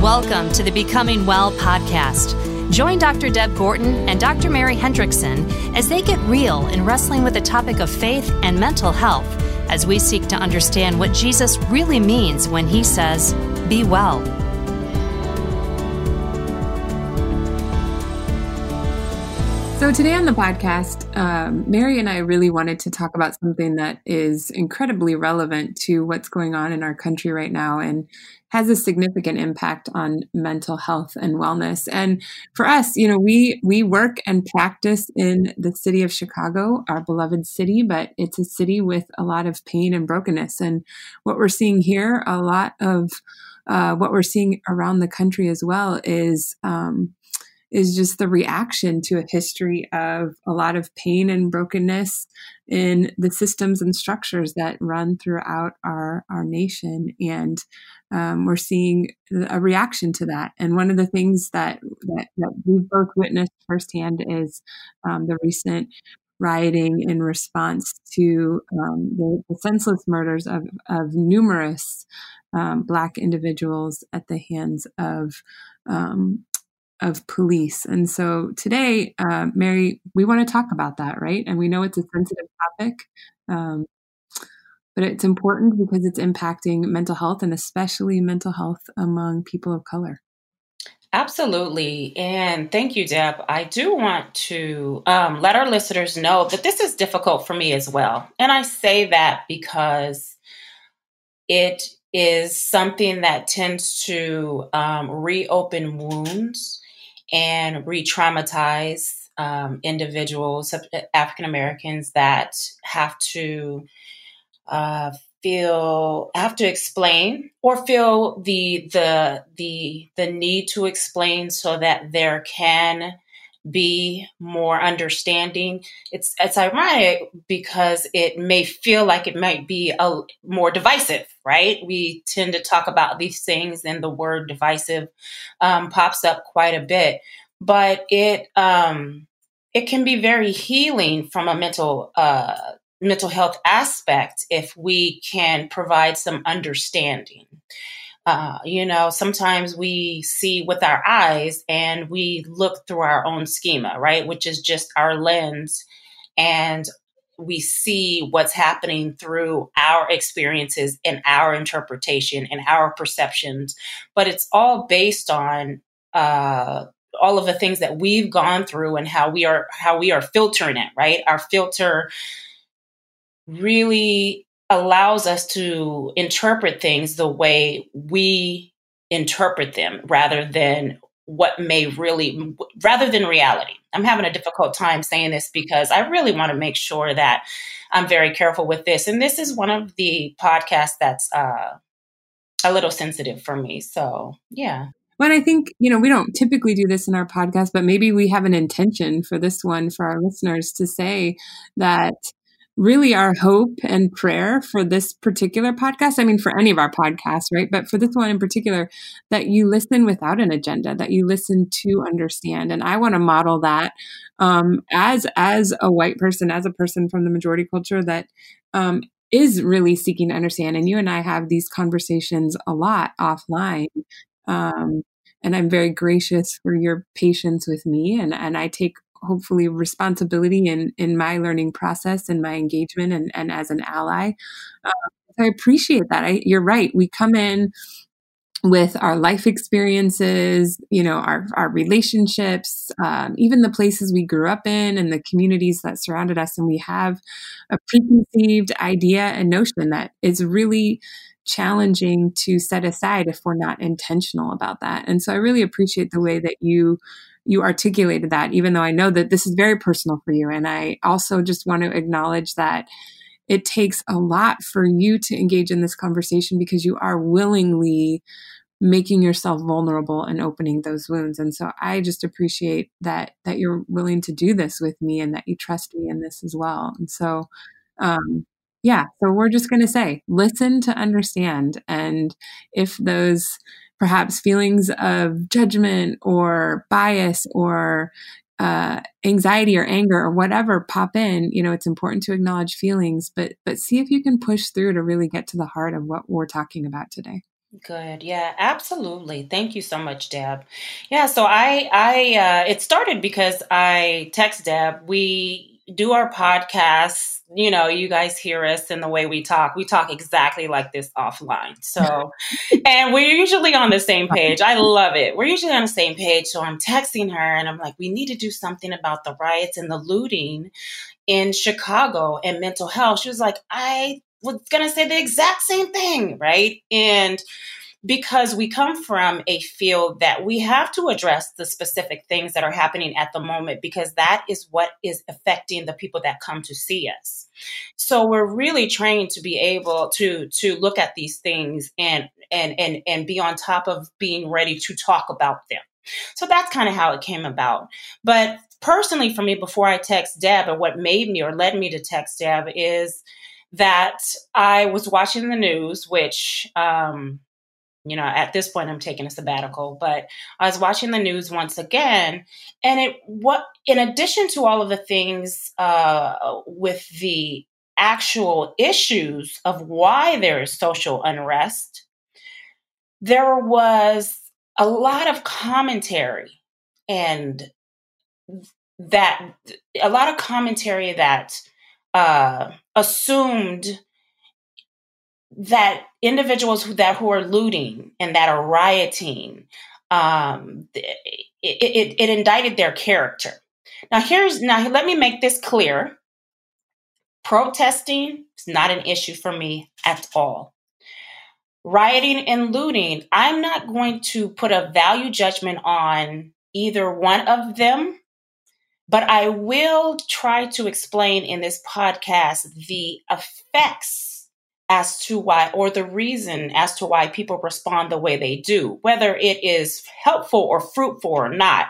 Welcome to the Becoming Well podcast. Join Dr. Deb Gordon and Dr. Mary Hendrickson as they get real in wrestling with the topic of faith and mental health as we seek to understand what Jesus really means when he says, "Be well." So today on the podcast, Mary and I really wanted to talk about something that is incredibly relevant to what's going on in our country right now and has a significant impact on mental health and wellness. And for us, you know, we work and practice in the city of Chicago, our beloved city, but it's a city with a lot of pain and brokenness. And what we're seeing here, a lot of what we're seeing around the country as well is just the reaction to a history of a lot of pain and brokenness in the systems and structures that run throughout our nation. And we're seeing a reaction to that. And one of the things that we've both witnessed firsthand is the recent rioting in response to the senseless murders of numerous Black individuals at the hands of police. And so today, Mary, we want to talk about that, right? And we know it's a sensitive topic, but it's important because it's impacting mental health and especially mental health among people of color. Absolutely. And thank you, Deb. I do want to let our listeners know that this is difficult for me as well. And I say that because it is something that tends to reopen wounds and re-traumatize individuals, African Americans that have to explain or feel the need to explain so that there can be more understanding. It's ironic because it may feel like it might be more divisive, right? We tend to talk about these things and the word divisive pops up quite a bit, but it can be very healing from a mental health aspect if we can provide some understanding. You know, sometimes we see with our eyes and we look through our own schema, right? Which is just our lens. And we see what's happening through our experiences and our interpretation and our perceptions. But it's all based on all of the things that we've gone through and how we are filtering it, right? Our filter really allows us to interpret things the way we interpret them rather than reality. I'm having a difficult time saying this because I really want to make sure that I'm very careful with this. And this is one of the podcasts that's a little sensitive for me. So, yeah. Well, I think, you know, we don't typically do this in our podcast, but maybe we have an intention for this one for our listeners to say that really our hope and prayer for this particular podcast, I mean, for any of our podcasts, right? But for this one in particular, that you listen without an agenda, that you listen to understand. And I want to model that as a white person, as a person from the majority culture that is really seeking to understand. And you and I have these conversations a lot offline. And I'm very gracious for your patience with me. And I take hopefully responsibility in my learning process and my engagement and as an ally. I appreciate that. You're right. We come in with our life experiences, you know, our relationships, even the places we grew up in and the communities that surrounded us. And we have a preconceived idea and notion that is really challenging to set aside if we're not intentional about that. And so I really appreciate the way that you articulated that, even though I know that this is very personal for you. And I also just want to acknowledge that it takes a lot for you to engage in this conversation because you are willingly making yourself vulnerable and opening those wounds. And so I just appreciate that you're willing to do this with me and that you trust me in this as well. And so, so we're just going to say, listen to understand. And if those perhaps feelings of judgment or bias or anxiety or anger or whatever pop in, you know, it's important to acknowledge feelings, but see if you can push through to really get to the heart of what we're talking about today. Good. Yeah, absolutely. Thank you so much, Deb. Yeah. So it started because I text Deb. We do our podcasts. You know, you guys hear us and the way we talk exactly like this offline. So, and we're usually on the same page. I love it. We're usually on the same page. So I'm texting her and I'm like, we need to do something about the riots and the looting in Chicago and mental health. She was like, I was going to say the exact same thing. Right. And because we come from a field that we have to address the specific things that are happening at the moment, because that is what is affecting the people that come to see us. So we're really trained to be able to look at these things and be on top of being ready to talk about them. So that's kind of how it came about. But personally for me, before I text Deb, and what made me or led me to text Deb is that I was watching the news, which, you know, at this point, I'm taking a sabbatical, but I was watching the news once again. And in addition to all of the things with the actual issues of why there is social unrest, there was a lot of commentary that assumed that individuals who are looting and that are rioting, it indicted their character. Now let me make this clear. Protesting is not an issue for me at all. Rioting and looting, I'm not going to put a value judgment on either one of them. But I will try to explain in this podcast the effects as to why, or the reason as to why people respond the way they do, whether it is helpful or fruitful or not.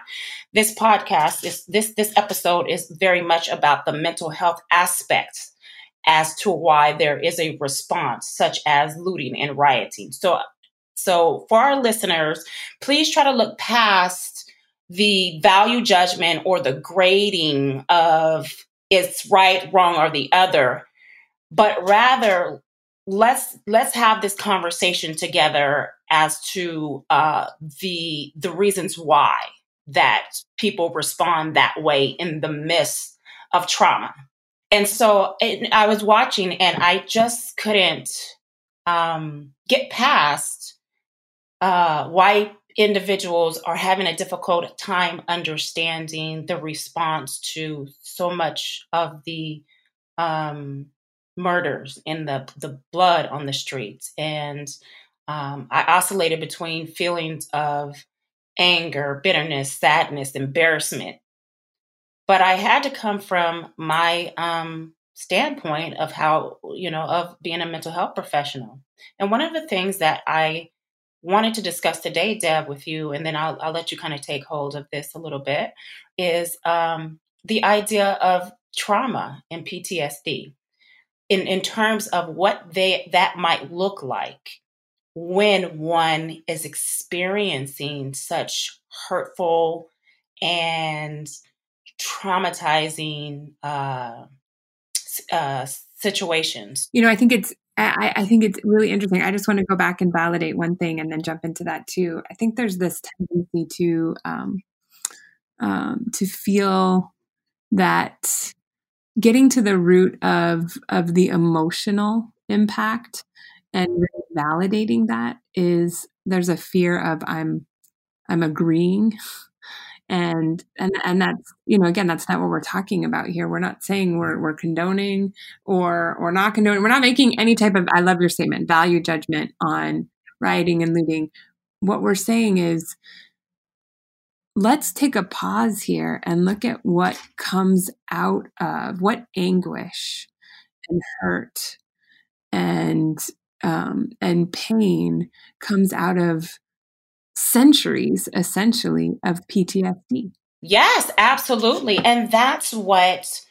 This podcast is this episode is very much about the mental health aspects as to why there is a response such as looting and rioting. So for our listeners, please try to look past the value judgment or the grading of it's right, wrong, or the other, but rather let's have this conversation together as to the reasons why that people respond that way in the midst of trauma. And so I was watching and I just couldn't get past why individuals are having a difficult time understanding the response to so much of the murders and the blood on the streets. And I oscillated between feelings of anger, bitterness, sadness, embarrassment. But I had to come from my standpoint of how, you know, of being a mental health professional. And one of the things that I wanted to discuss today, Deb, with you, and then I'll let you kind of take hold of this a little bit, is the idea of trauma and PTSD. In terms of what that might look like when one is experiencing such hurtful and traumatizing situations. You know, I think it's really interesting. I just want to go back and validate one thing and then jump into that too. I think there's this tendency to feel that getting to the root of the emotional impact and validating that is, there's a fear of I'm agreeing. And that's, you know, again, that's not what we're talking about here. We're not saying we're condoning or not condoning. We're not making any type of, I love your statement, value judgment on rioting and looting. What we're saying is, let's take a pause here and look at what comes out of what anguish and hurt and pain comes out of centuries, essentially, of PTSD. Yes, absolutely. And that is what's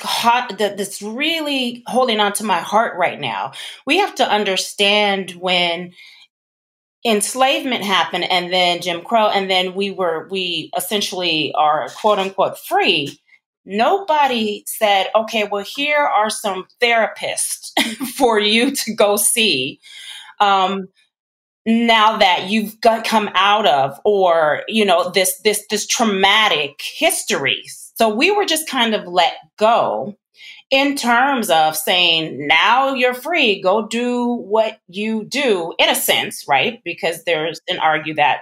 hot, that's really holding on to my heart right now. We have to understand when enslavement happened and then Jim Crow, and then we essentially are quote unquote free. Nobody said, okay, well, here are some therapists for you to go see now that you've come out of, or, you know, this traumatic history. So we were just kind of let go in terms of saying, now you're free, go do what you do, in a sense, right? Because there's an argue that,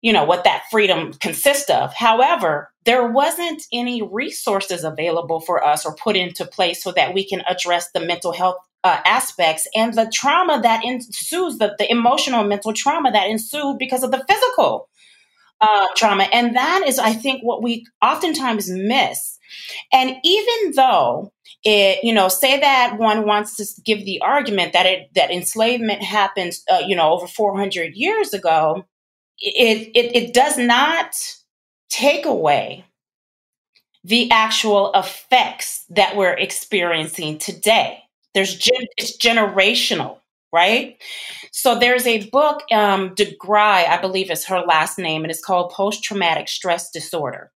you know, what that freedom consists of. However, there wasn't any resources available for us or put into place so that we can address the mental health aspects and the trauma that ensues, the emotional and mental trauma that ensued because of the physical trauma. And that is, I think, what we oftentimes miss. And even though it, you know, say that one wants to give the argument that that enslavement happened, you know, over 400 years ago, it does not take away the actual effects that we're experiencing today. It's generational, right? So there's a book, DeGray, I believe is her last name, and it's called Post Traumatic Stress Disorder.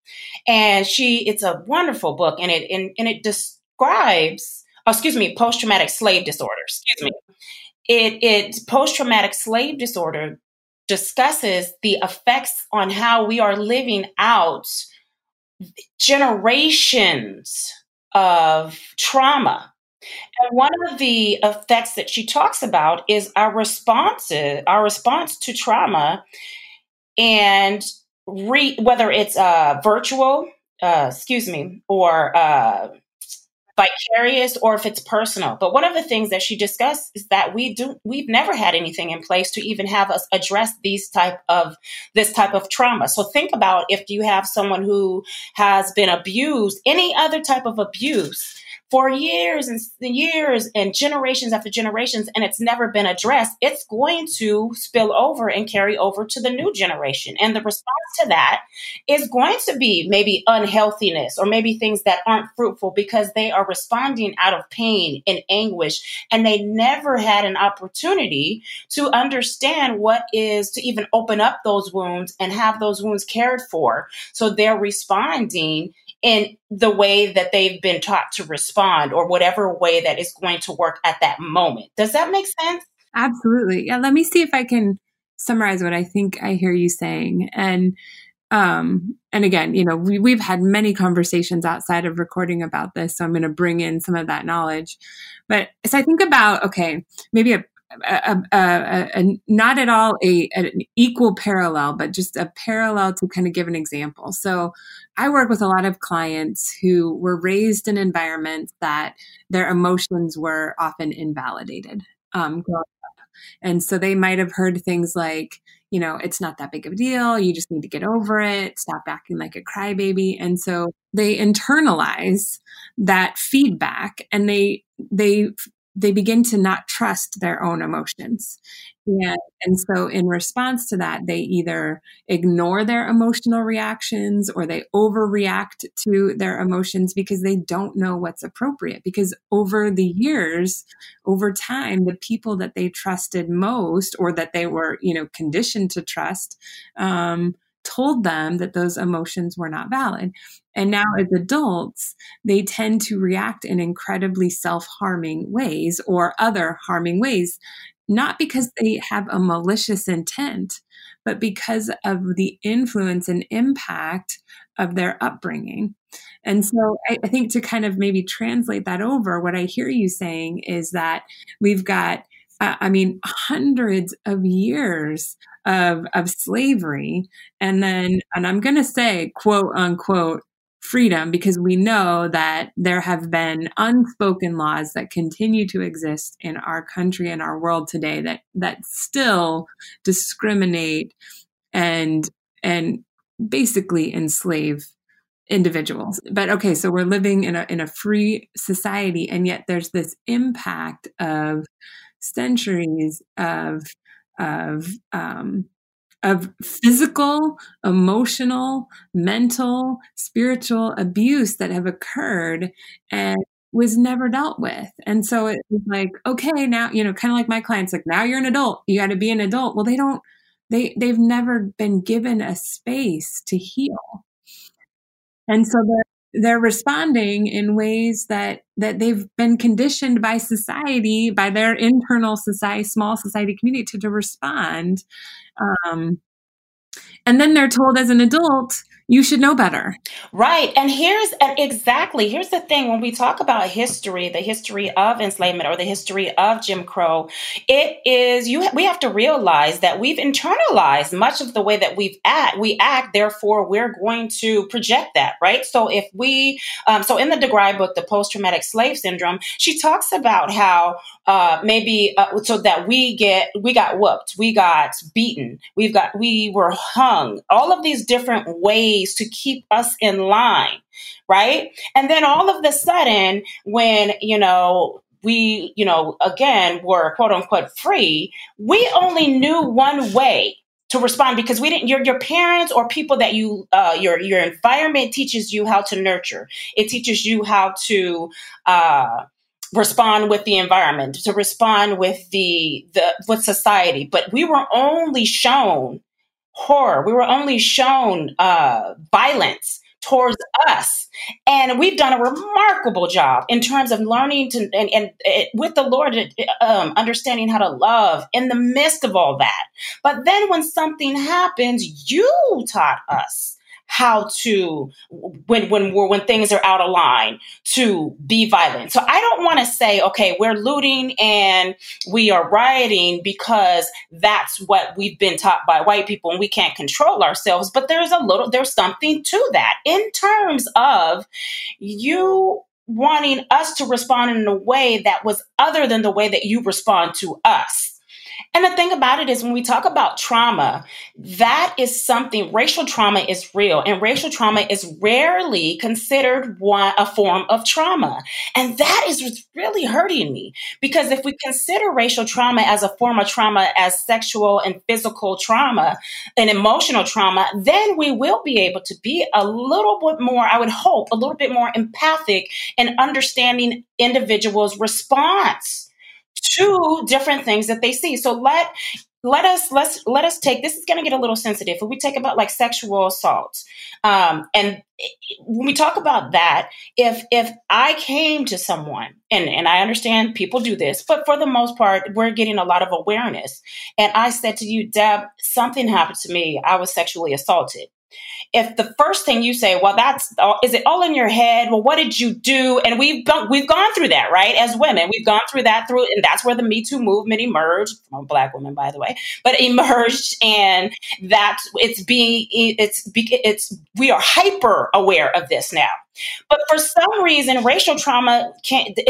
And it's a wonderful book, and it describes, Post Traumatic Slave Disorder. Post Traumatic Slave Disorder discusses the effects on how we are living out generations of trauma. And one of the effects that she talks about is our response to trauma, and whether it's virtual, or vicarious, or if it's personal. But one of the things that she discussed is that we've never had anything in place to even have us address this type of trauma. So think about if you have someone who has been abused, any other type of abuse, for years and years and generations after generations, and it's never been addressed, it's going to spill over and carry over to the new generation. And the response to that is going to be maybe unhealthiness, or maybe things that aren't fruitful, because they are responding out of pain and anguish, and they never had an opportunity to understand what is to even open up those wounds and have those wounds cared for. So they're responding in the way that they've been taught to respond, or whatever way that is going to work at that moment. Does that make sense? Absolutely. Yeah. Let me see if I can summarize what I think I hear you saying. And again, you know, we've had many conversations outside of recording about this, so I'm going to bring in some of that knowledge. But so I think about, okay, maybe not at all an equal parallel, but just a parallel to kind of give an example. So I work with a lot of clients who were raised in environments that their emotions were often invalidated growing up. And so they might have heard things like, you know, it's not that big of a deal, you just need to get over it, stop acting like a crybaby. And so they internalize that feedback, and they begin to not trust their own emotions. And so in response to that, they either ignore their emotional reactions, or they overreact to their emotions because they don't know what's appropriate. Because over the years, over time, the people that they trusted most, or that they were, you know, conditioned to trust, told them that those emotions were not valid. And now as adults, they tend to react in incredibly self-harming ways, or other harming ways, not because they have a malicious intent, but because of the influence and impact of their upbringing. And so I think, to kind of maybe translate that over, what I hear you saying is that we've got hundreds of years of slavery, and I'm going to say, quote unquote, freedom, because we know that there have been unspoken laws that continue to exist in our country and our world today that still discriminate and basically enslave individuals. But okay, so we're living in a free society, and yet there's this impact of centuries of physical, emotional, mental, spiritual abuse that have occurred and was never dealt with. And so it was like, okay, now, you know, kind of like my clients, like, now you're an adult, you got to be an adult. Well, they've never been given a space to heal. And so they're responding in ways that they've been conditioned by society, by their internal society, small society community to respond. And then they're told as an adult, you should know better. Right. And here's the thing. When we talk about history, the history of enslavement or the history of Jim Crow, we have to realize that we've internalized much of the way that we act, therefore we're going to project that, right? So if so in the DeGray book, The Post Traumatic Slave Syndrome, she talks about how so that we got whooped, we got beaten, we were hung, all of these different ways to keep us in line, right? And then all of the sudden, when, we, again, were quote unquote free, we only knew one way to respond because we didn't, your parents or people that you, your environment teaches you how to nurture. It teaches you how to, respond with the environment, to respond with with society. But we were only shown horror. We were only shown violence towards us. And we've done a remarkable job in terms of learning to, and with the Lord, understanding how to love in the midst of all that. But then when something happens, you taught us how to, when things are out of line, to be violent. So I don't want to say, okay, we're looting and we are rioting because that's what we've been taught by white people and we can't control ourselves. But there's something to that in terms of you wanting us to respond in a way that was other than the way that you respond to us. And the thing about it is when we talk about trauma, that is something, racial trauma is real, and racial trauma is rarely considered a form of trauma. And that is what's really hurting me, because if we consider racial trauma as a form of trauma, as sexual and physical trauma and emotional trauma, then we will be able to be a little bit more, I would hope, a little bit more empathic in understanding individuals' response to different things that they see. So let us take, this is going to get a little sensitive, but we take about like sexual assault. And when we talk about that, if I came to someone, and I understand people do this, but for the most part, we're getting a lot of awareness. And I said to you, Deb, something happened to me. I was sexually assaulted. If the first thing you say, well, is it all in your head? Well, what did you do? And we've gone through that, right? As women, we've gone through that and that's where the Me Too movement emerged. I'm Black woman, by the way, but emerged, and that's we are hyper aware of this now. But for some reason, racial trauma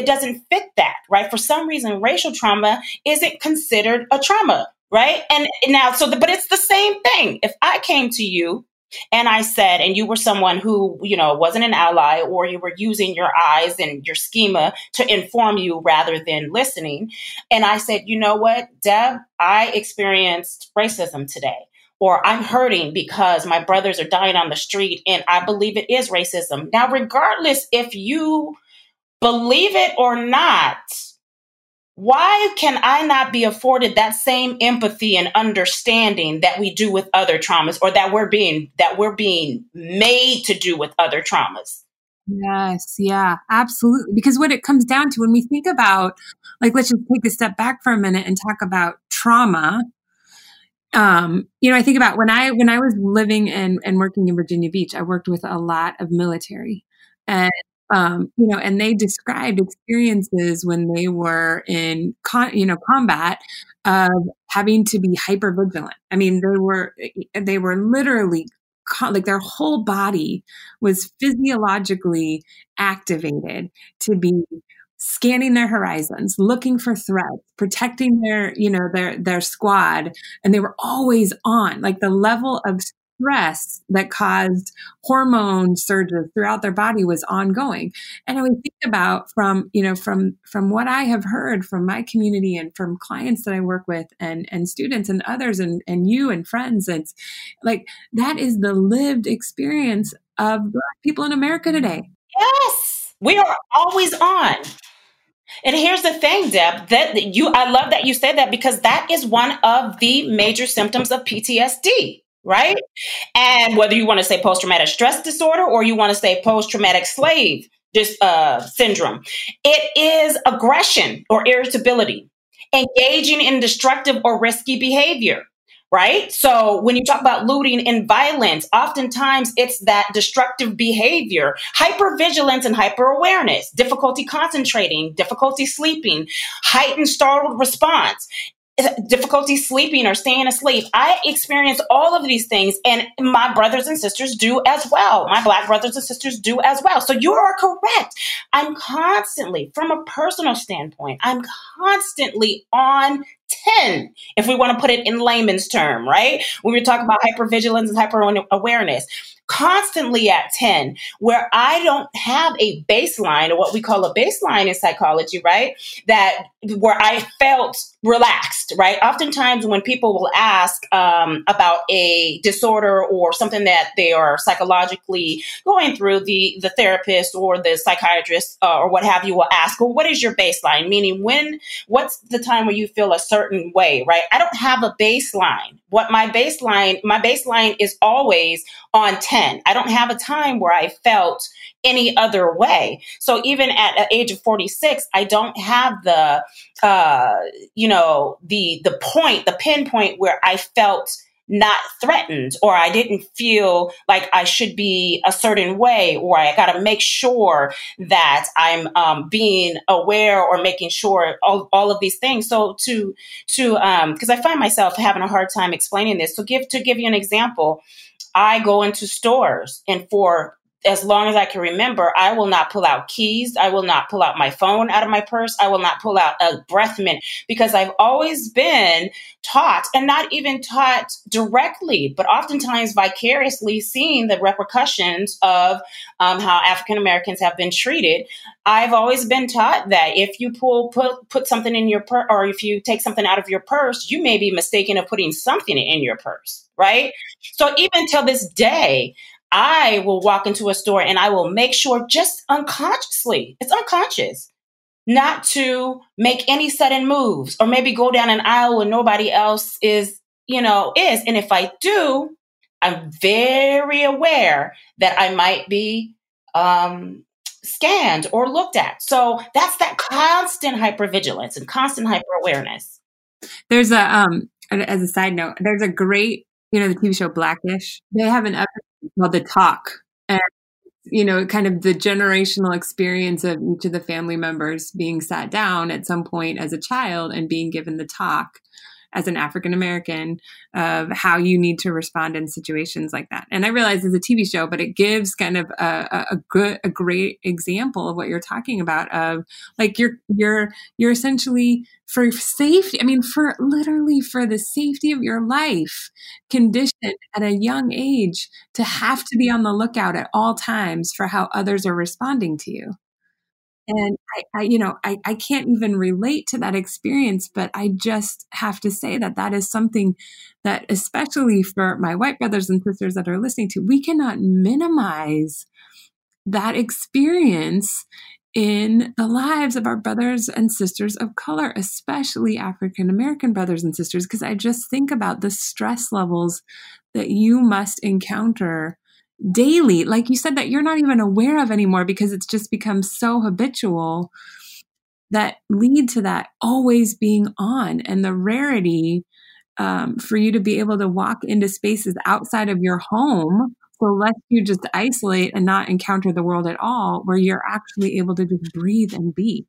doesn't fit that, right? For some reason, racial trauma isn't considered a trauma, right? And now, but it's the same thing. If I came to you, and I said, and you were someone who, wasn't an ally, or you were using your eyes and your schema to inform you rather than listening. And I said, you know what, Deb, I experienced racism today, or I'm hurting because my brothers are dying on the street and I believe it is racism. Now, regardless if you believe it or not, why can I not be afforded that same empathy and understanding that we do with other traumas, or that we're being made to do with other traumas? Yes. Yeah, absolutely. Because what it comes down to when we think about, like, let's just take a step back for a minute and talk about trauma. I think about when I was living and working in Virginia Beach, I worked with a lot of military, and and they described experiences when they were in combat of having to be hyper vigilant. I mean, they were literally like their whole body was physiologically activated to be scanning their horizons, looking for threats, protecting their squad, and they were always on. Like the level of stress that caused hormone surges throughout their body was ongoing. And I would think about from what I have heard from my community and from clients that I work with and students and others and you and friends, it's like, that is the lived experience of Black people in America today. Yes. We are always on. And here's the thing, Deb, I love that you said that, because that is one of the major symptoms of PTSD. right? And whether you want to say post-traumatic stress disorder or you want to say post-traumatic slave syndrome, it is aggression or irritability, engaging in destructive or risky behavior, right? So when you talk about looting and violence, oftentimes it's that destructive behavior, hypervigilance and hyperawareness, difficulty concentrating, difficulty sleeping, heightened startled response, difficulty sleeping or staying asleep. I experience all of these things, and my brothers and sisters do as well. My Black brothers and sisters do as well. So you are correct. I'm constantly, from a personal standpoint, I'm constantly on 10, if we want to put it in layman's term, right? When we're talking about hypervigilance and hyperawareness, constantly at 10, where I don't have a baseline, or what we call a baseline in psychology, right? Where I felt relaxed, right? Oftentimes when people will ask about a disorder or something that they are psychologically going through, the therapist or the psychiatrist or what have you will ask, well, what is your baseline? Meaning what's the time where you feel a certain way, right? I don't have a baseline. What my baseline is always on 10. I don't have a time where I felt any other way. So even at an age of 46, I don't have the, the pinpoint where I felt not threatened, or I didn't feel like I should be a certain way, or I got to make sure that I'm being aware or making sure all of these things. So because I find myself having a hard time explaining this. So to give you an example, I go into stores, and for as long as I can remember, I will not pull out keys. I will not pull out my phone out of my purse. I will not pull out a breath mint, because I've always been taught, and not even taught directly, but oftentimes vicariously seeing the repercussions of how African-Americans have been treated. I've always been taught that if you put something in your purse, or if you take something out of your purse, you may be mistaken of putting something in your purse, right? So even till this day, I will walk into a store and I will make sure, just unconsciously, it's unconscious, not to make any sudden moves, or maybe go down an aisle where nobody else is. And if I do, I'm very aware that I might be scanned or looked at. So that's that constant hypervigilance and constant hyperawareness. There's as a side note, there's a great, the TV show Blackish, they have an episode called The Talk, and kind of the generational experience of each of the family members being sat down at some point as a child and being given the talk as an African American of how you need to respond in situations like that. And I realize it's a TV show, but it gives kind of a great example of what you're talking about, of like you're essentially, for safety, for the safety of your life, conditioned at a young age to have to be on the lookout at all times for how others are responding to you. And I can't even relate to that experience, but I just have to say that is something that, especially for my white brothers and sisters that are listening to, we cannot minimize that experience in the lives of our brothers and sisters of color, especially African-American brothers and sisters, because I just think about the stress levels that you must encounter daily, like you said, that you're not even aware of anymore because it's just become so habitual, that lead to that always being on, and the rarity for you to be able to walk into spaces outside of your home. So lest you just isolate and not encounter the world at all, where you're actually able to just breathe and be.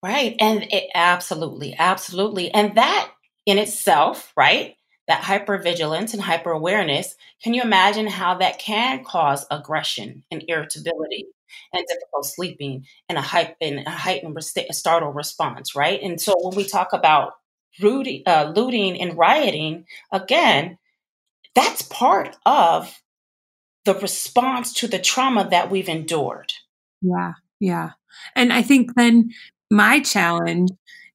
Right. And it absolutely. And that in itself, right? That hypervigilance and hyperawareness, can you imagine how that can cause aggression and irritability and difficult sleeping and a heightened startle response, right? And so when we talk about looting and rioting, again, that's part of the response to the trauma that we've endured. Yeah, yeah. And I think then my challenge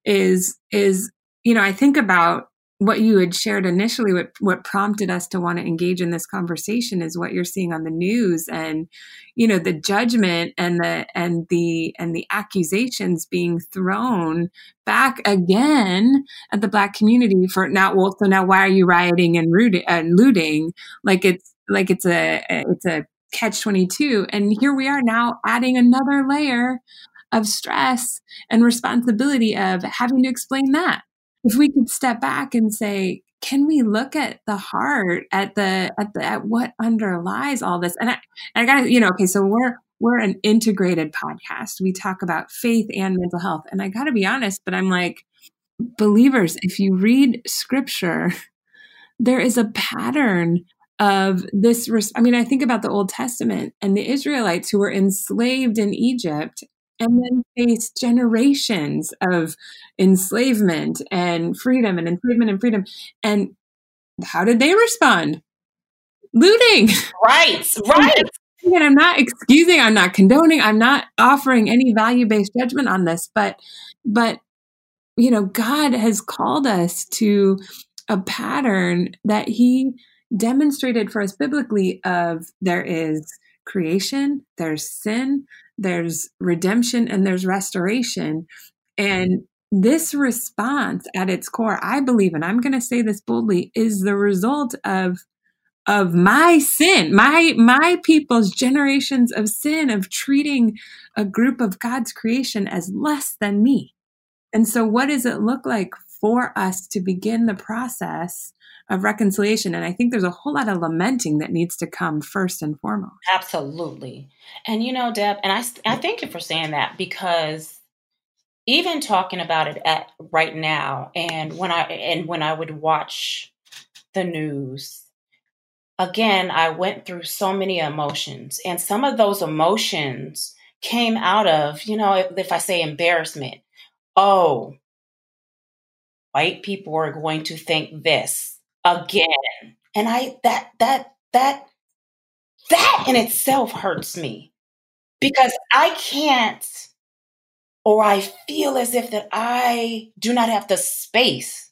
is I think about what you had shared initially, what prompted us to want to engage in this conversation is what you're seeing on the news and, you know, the judgment and the accusations being thrown back again at the Black community for now. Well, so now why are you rioting and looting? Like it's a catch-22. And here we are now adding another layer of stress and responsibility of having to explain that. If we could step back and say, can we look at the heart, at what underlies all this? And I got to, so we're an integrated podcast. We talk about faith and mental health. And I got to be honest, but I'm like, believers, if you read scripture, there is a pattern of this. I think about the Old Testament and the Israelites who were enslaved in Egypt and then faced generations of enslavement and freedom and enslavement and freedom. And how did they respond? Looting. Right. And I'm not excusing, I'm not condoning, I'm not offering any value-based judgment on this, but God has called us to a pattern that he demonstrated for us biblically of there is creation, there's sin, there's redemption, and there's restoration. And this response at its core, I believe, and I'm going to say this boldly, is the result of my sin, my people's generations of sin, of treating a group of God's creation as less than me. And so what does it look like for us to begin the process of reconciliation? And I think there's a whole lot of lamenting that needs to come first and foremost. Absolutely. And Deb, and I thank you for saying that, because even talking about it right now, and when I would watch the news, again, I went through so many emotions, and some of those emotions came out of, if I say embarrassment, oh, white people are going to think this again. And that in itself hurts me, because I can't, or I feel as if that I do not have the space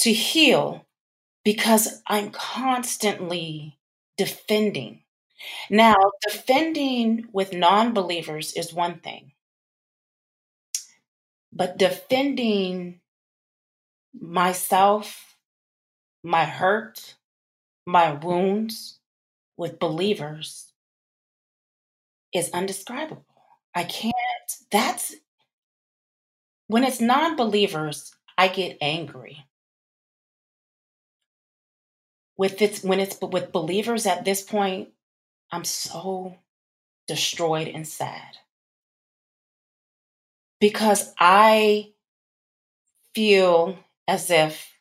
to heal because I'm constantly defending. Now, defending with non-believers is one thing, but defending myself, my hurt, my wounds with believers is indescribable. I can't, when it's non-believers, I get angry. When it's with believers at this point, I'm so destroyed and sad, because I feel as if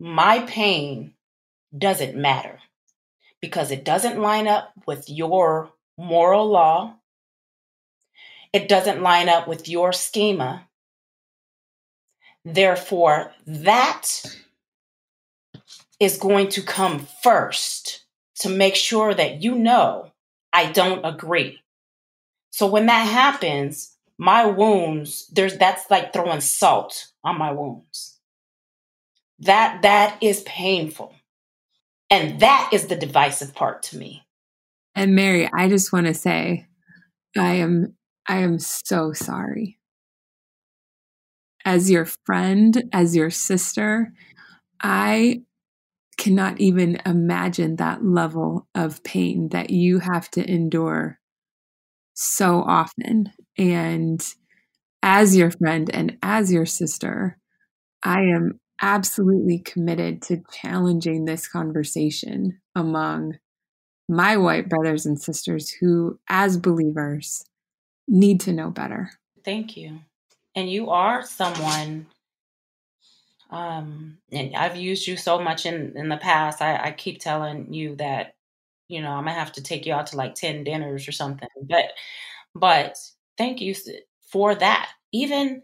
my pain doesn't matter because it doesn't line up with your moral law. It doesn't line up with your schema. Therefore, that is going to come first to make sure that I don't agree. So when that happens, my wounds, that's like throwing salt on my wounds. That is painful. And that is the divisive part to me. And Mary, I just want to say, I am so sorry. As your friend, as your sister, I cannot even imagine that level of pain that you have to endure so often. And as your friend and as your sister, I am absolutely committed to challenging this conversation among my white brothers and sisters who, as believers, need to know better. Thank you. And you are someone, and I've used you so much in the past. I keep telling you that, I'm going to have to take you out to like 10 dinners or something. But thank you for that. Even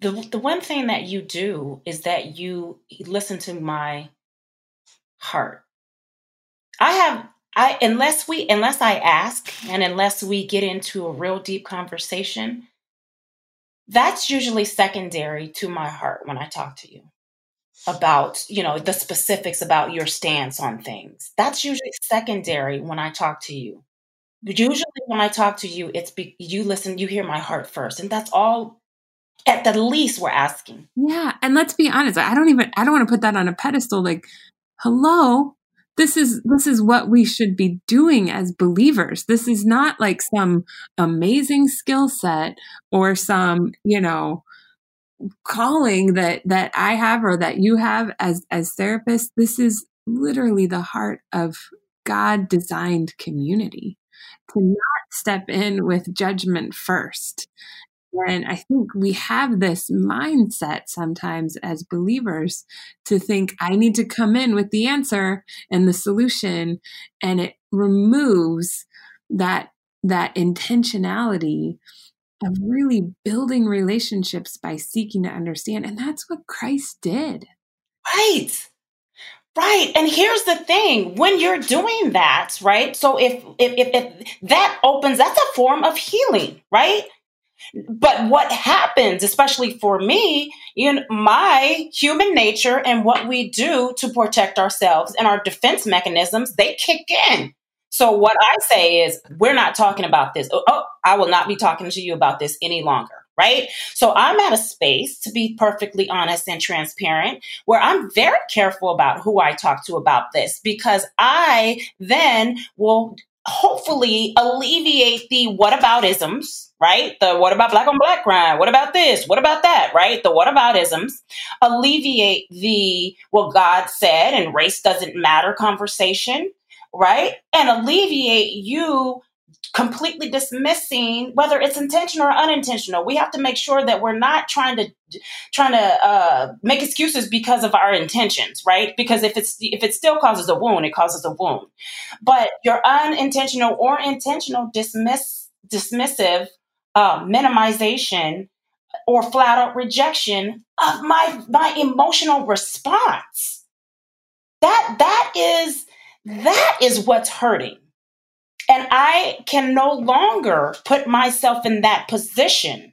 The one thing that you do is that you listen to my heart. Unless I ask, and unless we get into a real deep conversation, that's usually secondary to my heart when I talk to you. about, you know, the specifics about your stance on things. That's usually secondary when I talk to you. Usually when I talk to you, it's you listen, you hear my heart first. And that's all, at the least, we're asking. Yeah. And let's be honest. I don't want to put that on a pedestal. Like, hello, this is what we should be doing as believers. This is not like some amazing skill set or some, you know, calling that I have or that you have as therapists. This is literally the heart of God designed community, to not step in with judgment first. And I think we have this mindset sometimes as believers to think, I need to come in with the answer and the solution. And it removes that intentionality of really building relationships by seeking to understand. And that's what Christ did. Right. And here's the thing, when you're doing that, right? So if that opens, that's a form of healing, right? But what happens, especially for me, you know, my human nature and what we do to protect ourselves and our defense mechanisms, they kick in. So what I say is, we're not talking about this. Oh, I will not be talking to you about this any longer, right? So I'm at a space, to be perfectly honest and transparent, where I'm very careful about who I talk to about this, because I then will hopefully alleviate the whataboutisms, right? The what about black on black crime? What about this? What about that? Right? The whataboutisms, alleviate the, well, God said and race doesn't matter conversation, right? And alleviate you completely dismissing, whether it's intentional or unintentional. We have to make sure that we're not trying to make excuses because of our intentions, right? Because if it still causes a wound, it causes a wound. But your unintentional or intentional dismissive minimization or flat out rejection of my emotional response, that is what's hurting. And I can no longer put myself in that position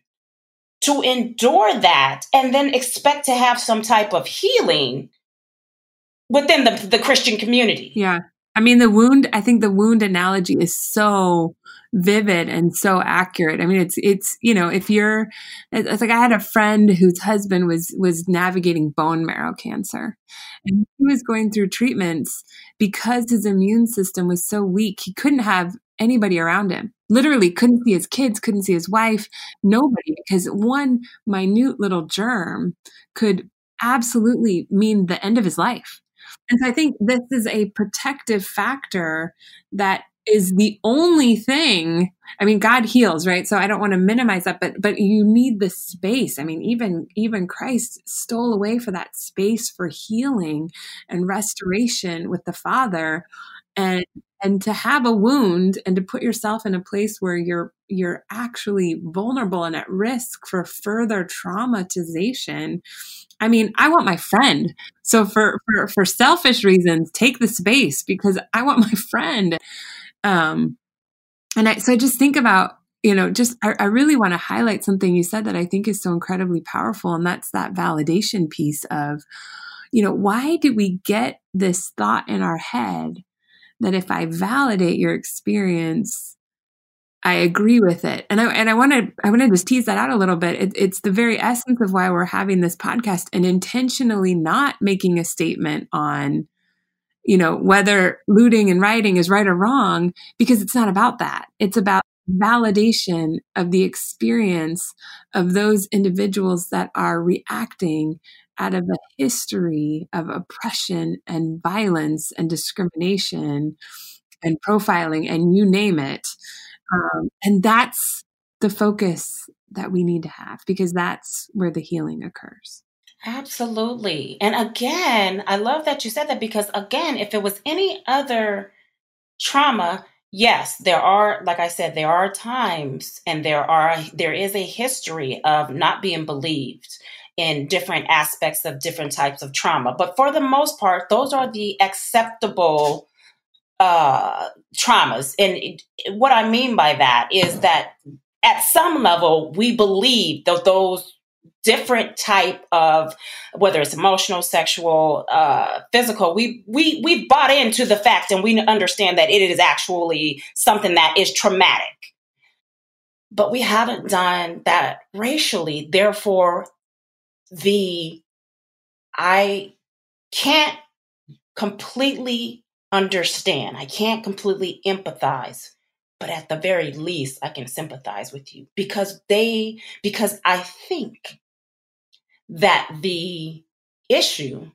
to endure that and then expect to have some type of healing within the Christian community. Yeah. I mean, I think the wound analogy is so vivid and so accurate. I mean, it's, you know, it's like I had a friend whose husband was navigating bone marrow cancer, and he was going through treatments because his immune system was so weak. He couldn't have anybody around him, literally couldn't see his kids, couldn't see his wife, nobody, because one minute little germ could absolutely mean the end of his life. And so I think this is a protective factor that is the only thing. I mean, God heals, right? So I don't want to minimize that, but you need the space. I mean, even Christ stole away for that space for healing and restoration with the Father, and to have a wound and to put yourself in a place where you're actually vulnerable and at risk for further traumatization. I mean, I want my friend. So for selfish reasons, take the space because I want my friend. So I just think about, you know, I really want to highlight something you said that I think is so incredibly powerful. And that's that validation piece of, you know, why do we get this thought in our head that if I validate your experience, I agree with it. And I want to just tease that out a little bit. It's the very essence of why we're having this podcast and intentionally not making a statement on, you know, whether looting and rioting is right or wrong, because it's not about that. It's about validation of the experience of those individuals that are reacting out of a history of oppression and violence and discrimination and profiling and you name it. And that's the focus that we need to have, because that's where the healing occurs. Absolutely. And again, I love that you said that, because again, if it was any other trauma, yes, there are, like I said, there are times and there is a history of not being believed in different aspects of different types of trauma. But for the most part, those are the acceptable traumas. And what I mean by that is that at some level, we believe that those different type of, whether it's emotional, sexual, physical, we've bought into the fact and we understand that it is actually something that is traumatic. But we haven't done that racially. Therefore, I can't completely understand. I can't completely empathize. But at the very least, I can sympathize with you because I think that the issue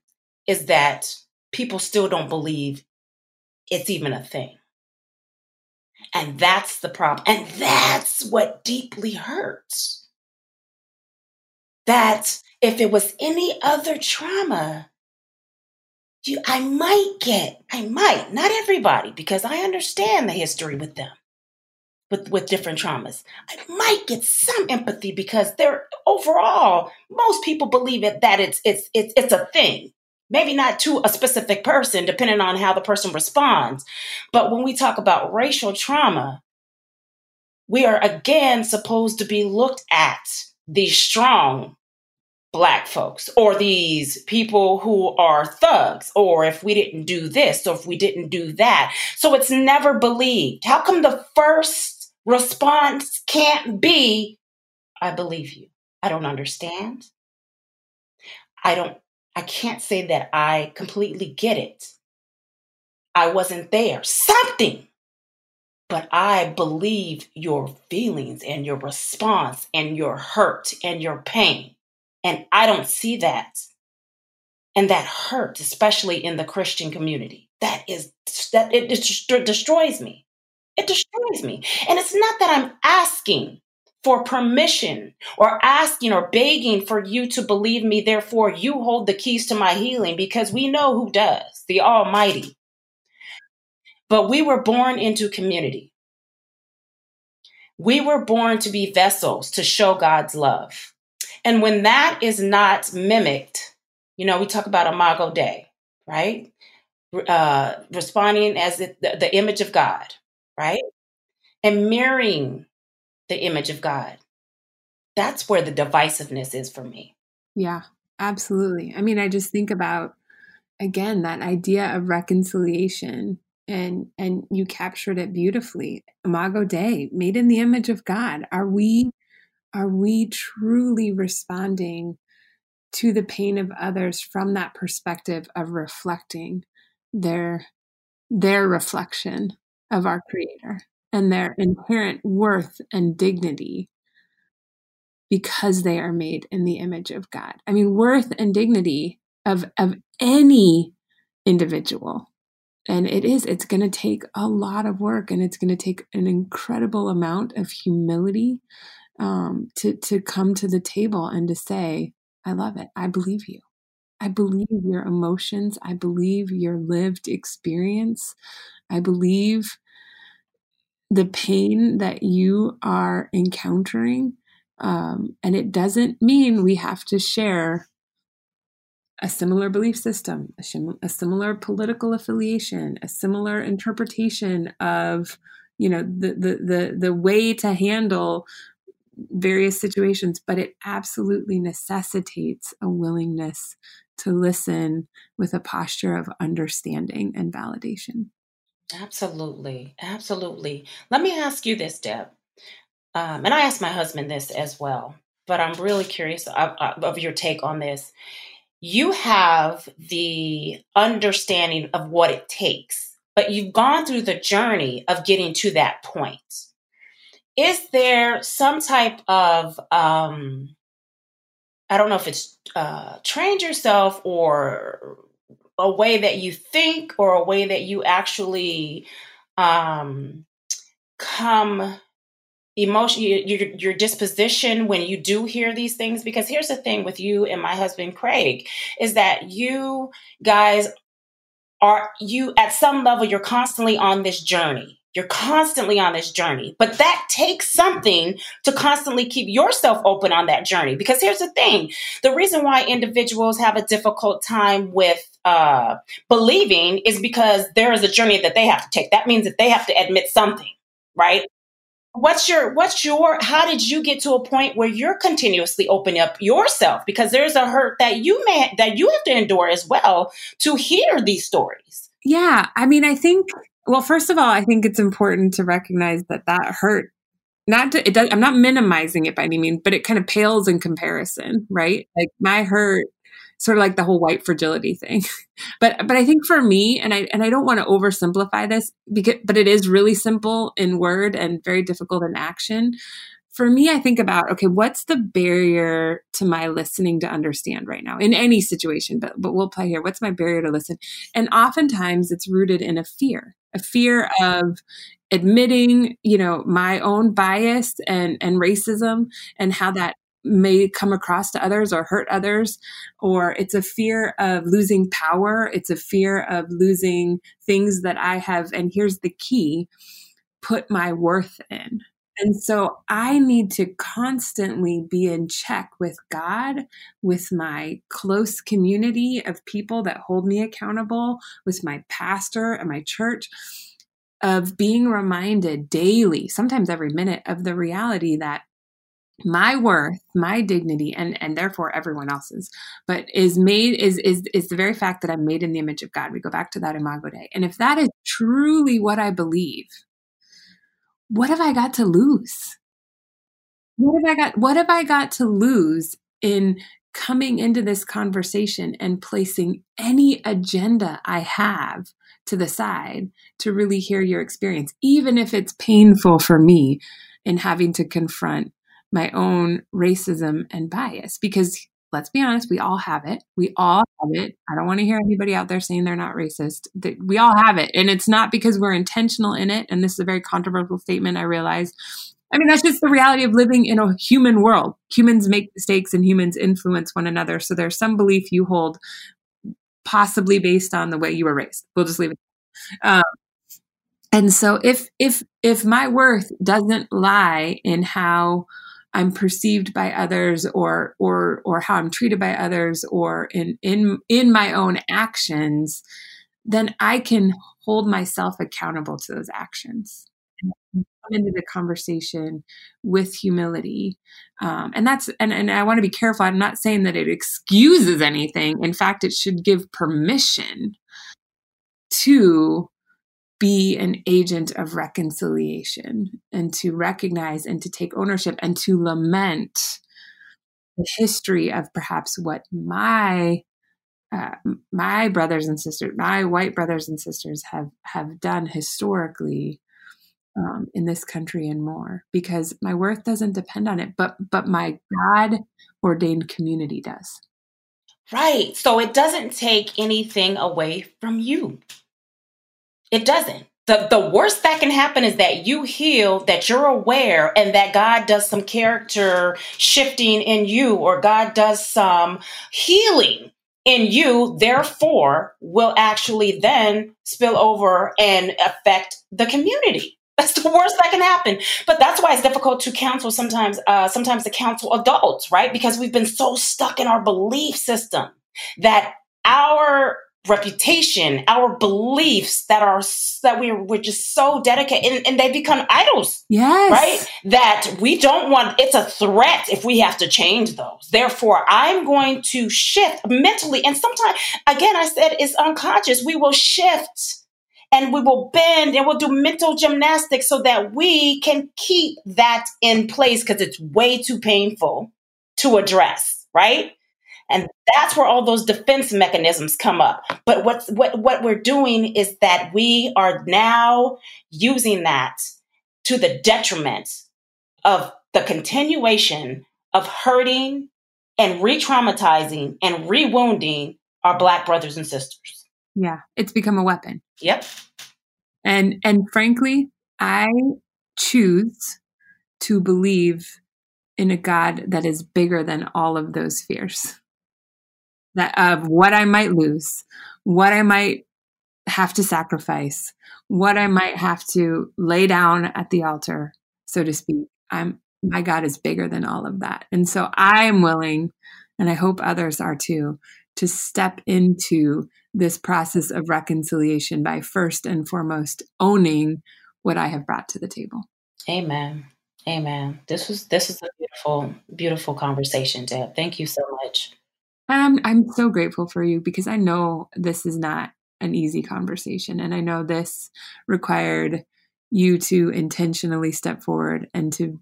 is that people still don't believe it's even a thing. And that's the problem. And that's what deeply hurts. That if it was any other trauma, not everybody, because I understand the history with them. With different traumas, I might get some empathy because overall, most people believe that it's a thing. Maybe not to a specific person, depending on how the person responds. But when we talk about racial trauma, we are again supposed to be looked at these strong Black folks or these people who are thugs, or if we didn't do this, or if we didn't do that. So it's never believed. How come the first response can't be, I believe you. I don't understand. I can't say that I completely get it. I wasn't there. Something. But I believe your feelings and your response and your hurt and your pain. And I don't see that. And that hurt, especially in the Christian community. It destroys me. It destroys me. And it's not that I'm asking for permission or asking or begging for you to believe me, therefore you hold the keys to my healing, because we know who does, the Almighty. But we were born into community. We were born to be vessels to show God's love. And when that is not mimicked, we talk about Imago Dei, right? Responding as the image of God. Right? And mirroring the image of God. That's where the divisiveness is for me. Yeah, absolutely. I mean, I just think about, again, that idea of reconciliation, and you captured it beautifully. Imago Dei, made in the image of God. Are we truly responding to the pain of others from that perspective of reflecting their reflection of our Creator and their inherent worth and dignity because they are made in the image of God? I mean, worth and dignity of any individual. And it's going to take a lot of work, and it's going to take an incredible amount of humility to come to the table and to say, I love it. I believe you. I believe your emotions. I believe your lived experience. I believe the pain that you are encountering. And it doesn't mean we have to share a similar belief system, a similar political affiliation, a similar interpretation of, the way to handle various situations, but it absolutely necessitates a willingness to listen with a posture of understanding and validation. Absolutely. Absolutely. Let me ask you this, Deb. And I asked my husband this as well, but I'm really curious of your take on this. You have the understanding of what it takes, but you've gone through the journey of getting to that point. Is there some type of, I don't know if it's trained yourself or a way that you think, or a way that you actually come emotion, your disposition when you do hear these things? Because here's the thing with you and my husband, Craig, is that you guys at some level, you're constantly on this journey. You're constantly on this journey, but that takes something to constantly keep yourself open on that journey. Because here's the thing, the reason why individuals have a difficult time with believing is because there is a journey that they have to take. That means that they have to admit something, right? How did you get to a point where you're continuously opening up yourself? Because there's a hurt that you have to endure as well to hear these stories. Yeah. I mean, I think, well, first of all, I think it's important to recognize that hurt, I'm not minimizing it by any means, but it kind of pales in comparison, right? Like my hurt, sort of like the whole white fragility thing. But I think for me, and I don't want to oversimplify this, but it is really simple in word and very difficult in action. For me, I think about, okay, what's the barrier to my listening to understand right now in any situation, but we'll play here. What's my barrier to listen? And oftentimes it's rooted in a fear of admitting, my own bias and racism and how that may come across to others or hurt others, or it's a fear of losing power. It's a fear of losing things that I have, and here's the key, put my worth in. And so I need to constantly be in check with God, with my close community of people that hold me accountable, with my pastor and my church, of being reminded daily, sometimes every minute, of the reality that my worth, my dignity, and therefore everyone else's, but is the very fact that I'm made in the image of God. We go back to that Imago Dei. And if that is truly what I believe, what have I got to lose? What have I got to lose in coming into this conversation and placing any agenda I have to the side to really hear your experience, even if it's painful for me in having to confront my own racism and bias? Because let's be honest, we all have it. I don't want to hear anybody out there saying they're not racist. We all have it. And it's not because we're intentional in it. And this is a very controversial statement, I realize. I mean, that's just the reality of living in a human world. Humans make mistakes and humans influence one another. So there's some belief you hold possibly based on the way you were raised. We'll just leave it. And so if my worth doesn't lie in how I'm perceived by others or how I'm treated by others or in my own actions, then I can hold myself accountable to those actions. And come into the conversation with humility. And I want to be careful. I'm not saying that it excuses anything. In fact, it should give permission to be an agent of reconciliation and to recognize and to take ownership and to lament the history of perhaps what my brothers and sisters, my white brothers and sisters have done historically in this country and more, because my worth doesn't depend on it, but my God-ordained community does. Right. So it doesn't take anything away from you. It doesn't. The worst that can happen is that you heal, that you're aware, and that God does some character shifting in you, or God does some healing in you, therefore will actually then spill over and affect the community. That's the worst that can happen. But that's why it's difficult to counsel sometimes to counsel adults, right? Because we've been so stuck in our belief system that our reputation, our beliefs that we're just so dedicated, and they become idols. Yes. Right? That we don't want, it's a threat if we have to change those. Therefore, I'm going to shift mentally. And sometimes, again, I said it's unconscious. We will shift and we will bend and we'll do mental gymnastics so that we can keep that in place because it's way too painful to address, right? And that's where all those defense mechanisms come up. But what we're doing is that we are now using that to the detriment of the continuation of hurting and re-traumatizing and re-wounding our Black brothers and sisters. Yeah, it's become a weapon. Yep. And frankly, I choose to believe in a God that is bigger than all of those fears. That of what I might lose, what I might have to sacrifice, what I might have to lay down at the altar, so to speak. My God is bigger than all of that. And so I'm willing, and I hope others are too, to step into this process of reconciliation by first and foremost owning what I have brought to the table. Amen. Amen. This is a beautiful, beautiful conversation, Deb. Thank you so much. I'm so grateful for you, because I know this is not an easy conversation. And I know this required you to intentionally step forward and to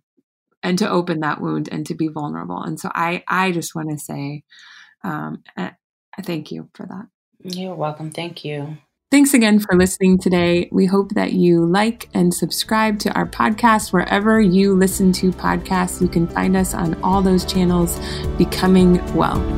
open that wound and to be vulnerable. And so I just want to say thank you for that. You're welcome. Thank you. Thanks again for listening today. We hope that you like and subscribe to our podcast wherever you listen to podcasts. You can find us on all those channels, Becoming Well.